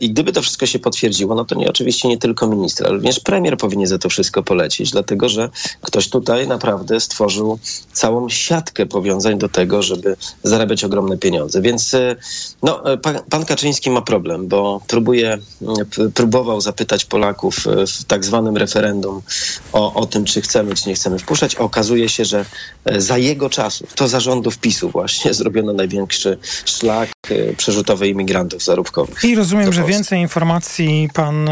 I gdyby to wszystko się potwierdziło, no to nie, oczywiście nie tylko minister, ale również premier powinien za to wszystko polecieć, dlatego że ktoś tutaj naprawdę stworzył całą siatkę powiązań do tego, żeby zarabiać ogromne pieniądze. Więc no, pan Kaczyński ma problem, bo próbował zapytać Polaków w tak zwanym referendum o tym, czy chcemy, czy nie chcemy wpuszczać. Okazuje się, że za jego czasu, to za rządów PiSu właśnie, zrobiono największy szlak przerzutowy imigrantów zarobkowych. I rozumiem, że więcej informacji pan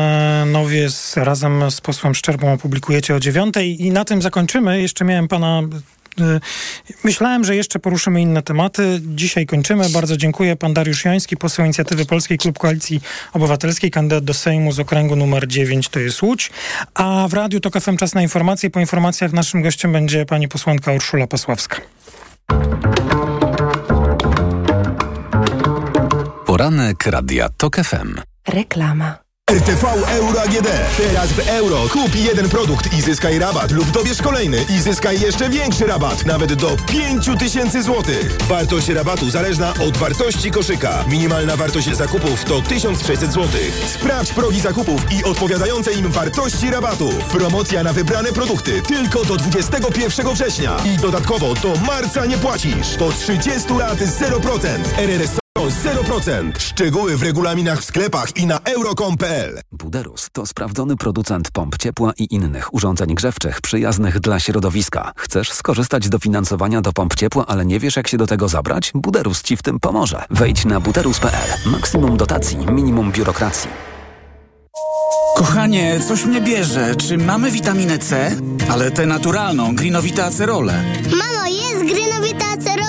Nowies razem z posłem Szczerbą opublikujecie o 9:00 i na tym zakończymy. Jeszcze miałem pana... Myślałem, że jeszcze poruszymy inne tematy. Dzisiaj kończymy. Bardzo dziękuję. Pan Dariusz Joński, poseł Inicjatywy Polskiej, klub Koalicji Obywatelskiej, kandydat do Sejmu z okręgu numer 9, to jest Łódź. A w Radiu TOK FM czas na informacje. Po informacjach naszym gościem będzie pani posłanka Urszula Pasławska. Poranek Radia TOK FM. Reklama. RTV Euro AGD. Teraz w euro kup jeden produkt i zyskaj rabat lub dobierz kolejny i zyskaj jeszcze większy rabat, nawet do 5000 zł. Wartość rabatu zależna od wartości koszyka. Minimalna wartość zakupów to 1600 zł. Sprawdź progi zakupów i odpowiadające im wartości rabatu. Promocja na wybrane produkty tylko do 21 września i dodatkowo do marca nie płacisz. Do 30 lat 0%. RRSO 0%. Szczegóły w regulaminach w sklepach i na euro.com.pl. Buderus to sprawdzony producent pomp ciepła i innych urządzeń grzewczych przyjaznych dla środowiska. Chcesz skorzystać z dofinansowania do pomp ciepła, ale nie wiesz, jak się do tego zabrać? Buderus ci w tym pomoże. Wejdź na buderus.pl. Maksimum dotacji, minimum biurokracji. Kochanie, coś mnie bierze. Czy mamy witaminę C? Ale tę naturalną, Grinovita Acerola. Mamo, jest Grinovita Acerola?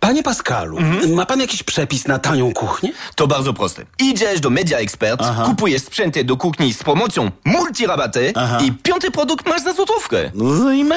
Panie Pascalu, ma pan jakiś przepis na tanią kuchnię? To bardzo proste. Idziesz do Media Expert, kupujesz sprzęty do kuchni z promocją multirabaty i piąty produkt masz za złotówkę. No, imersja.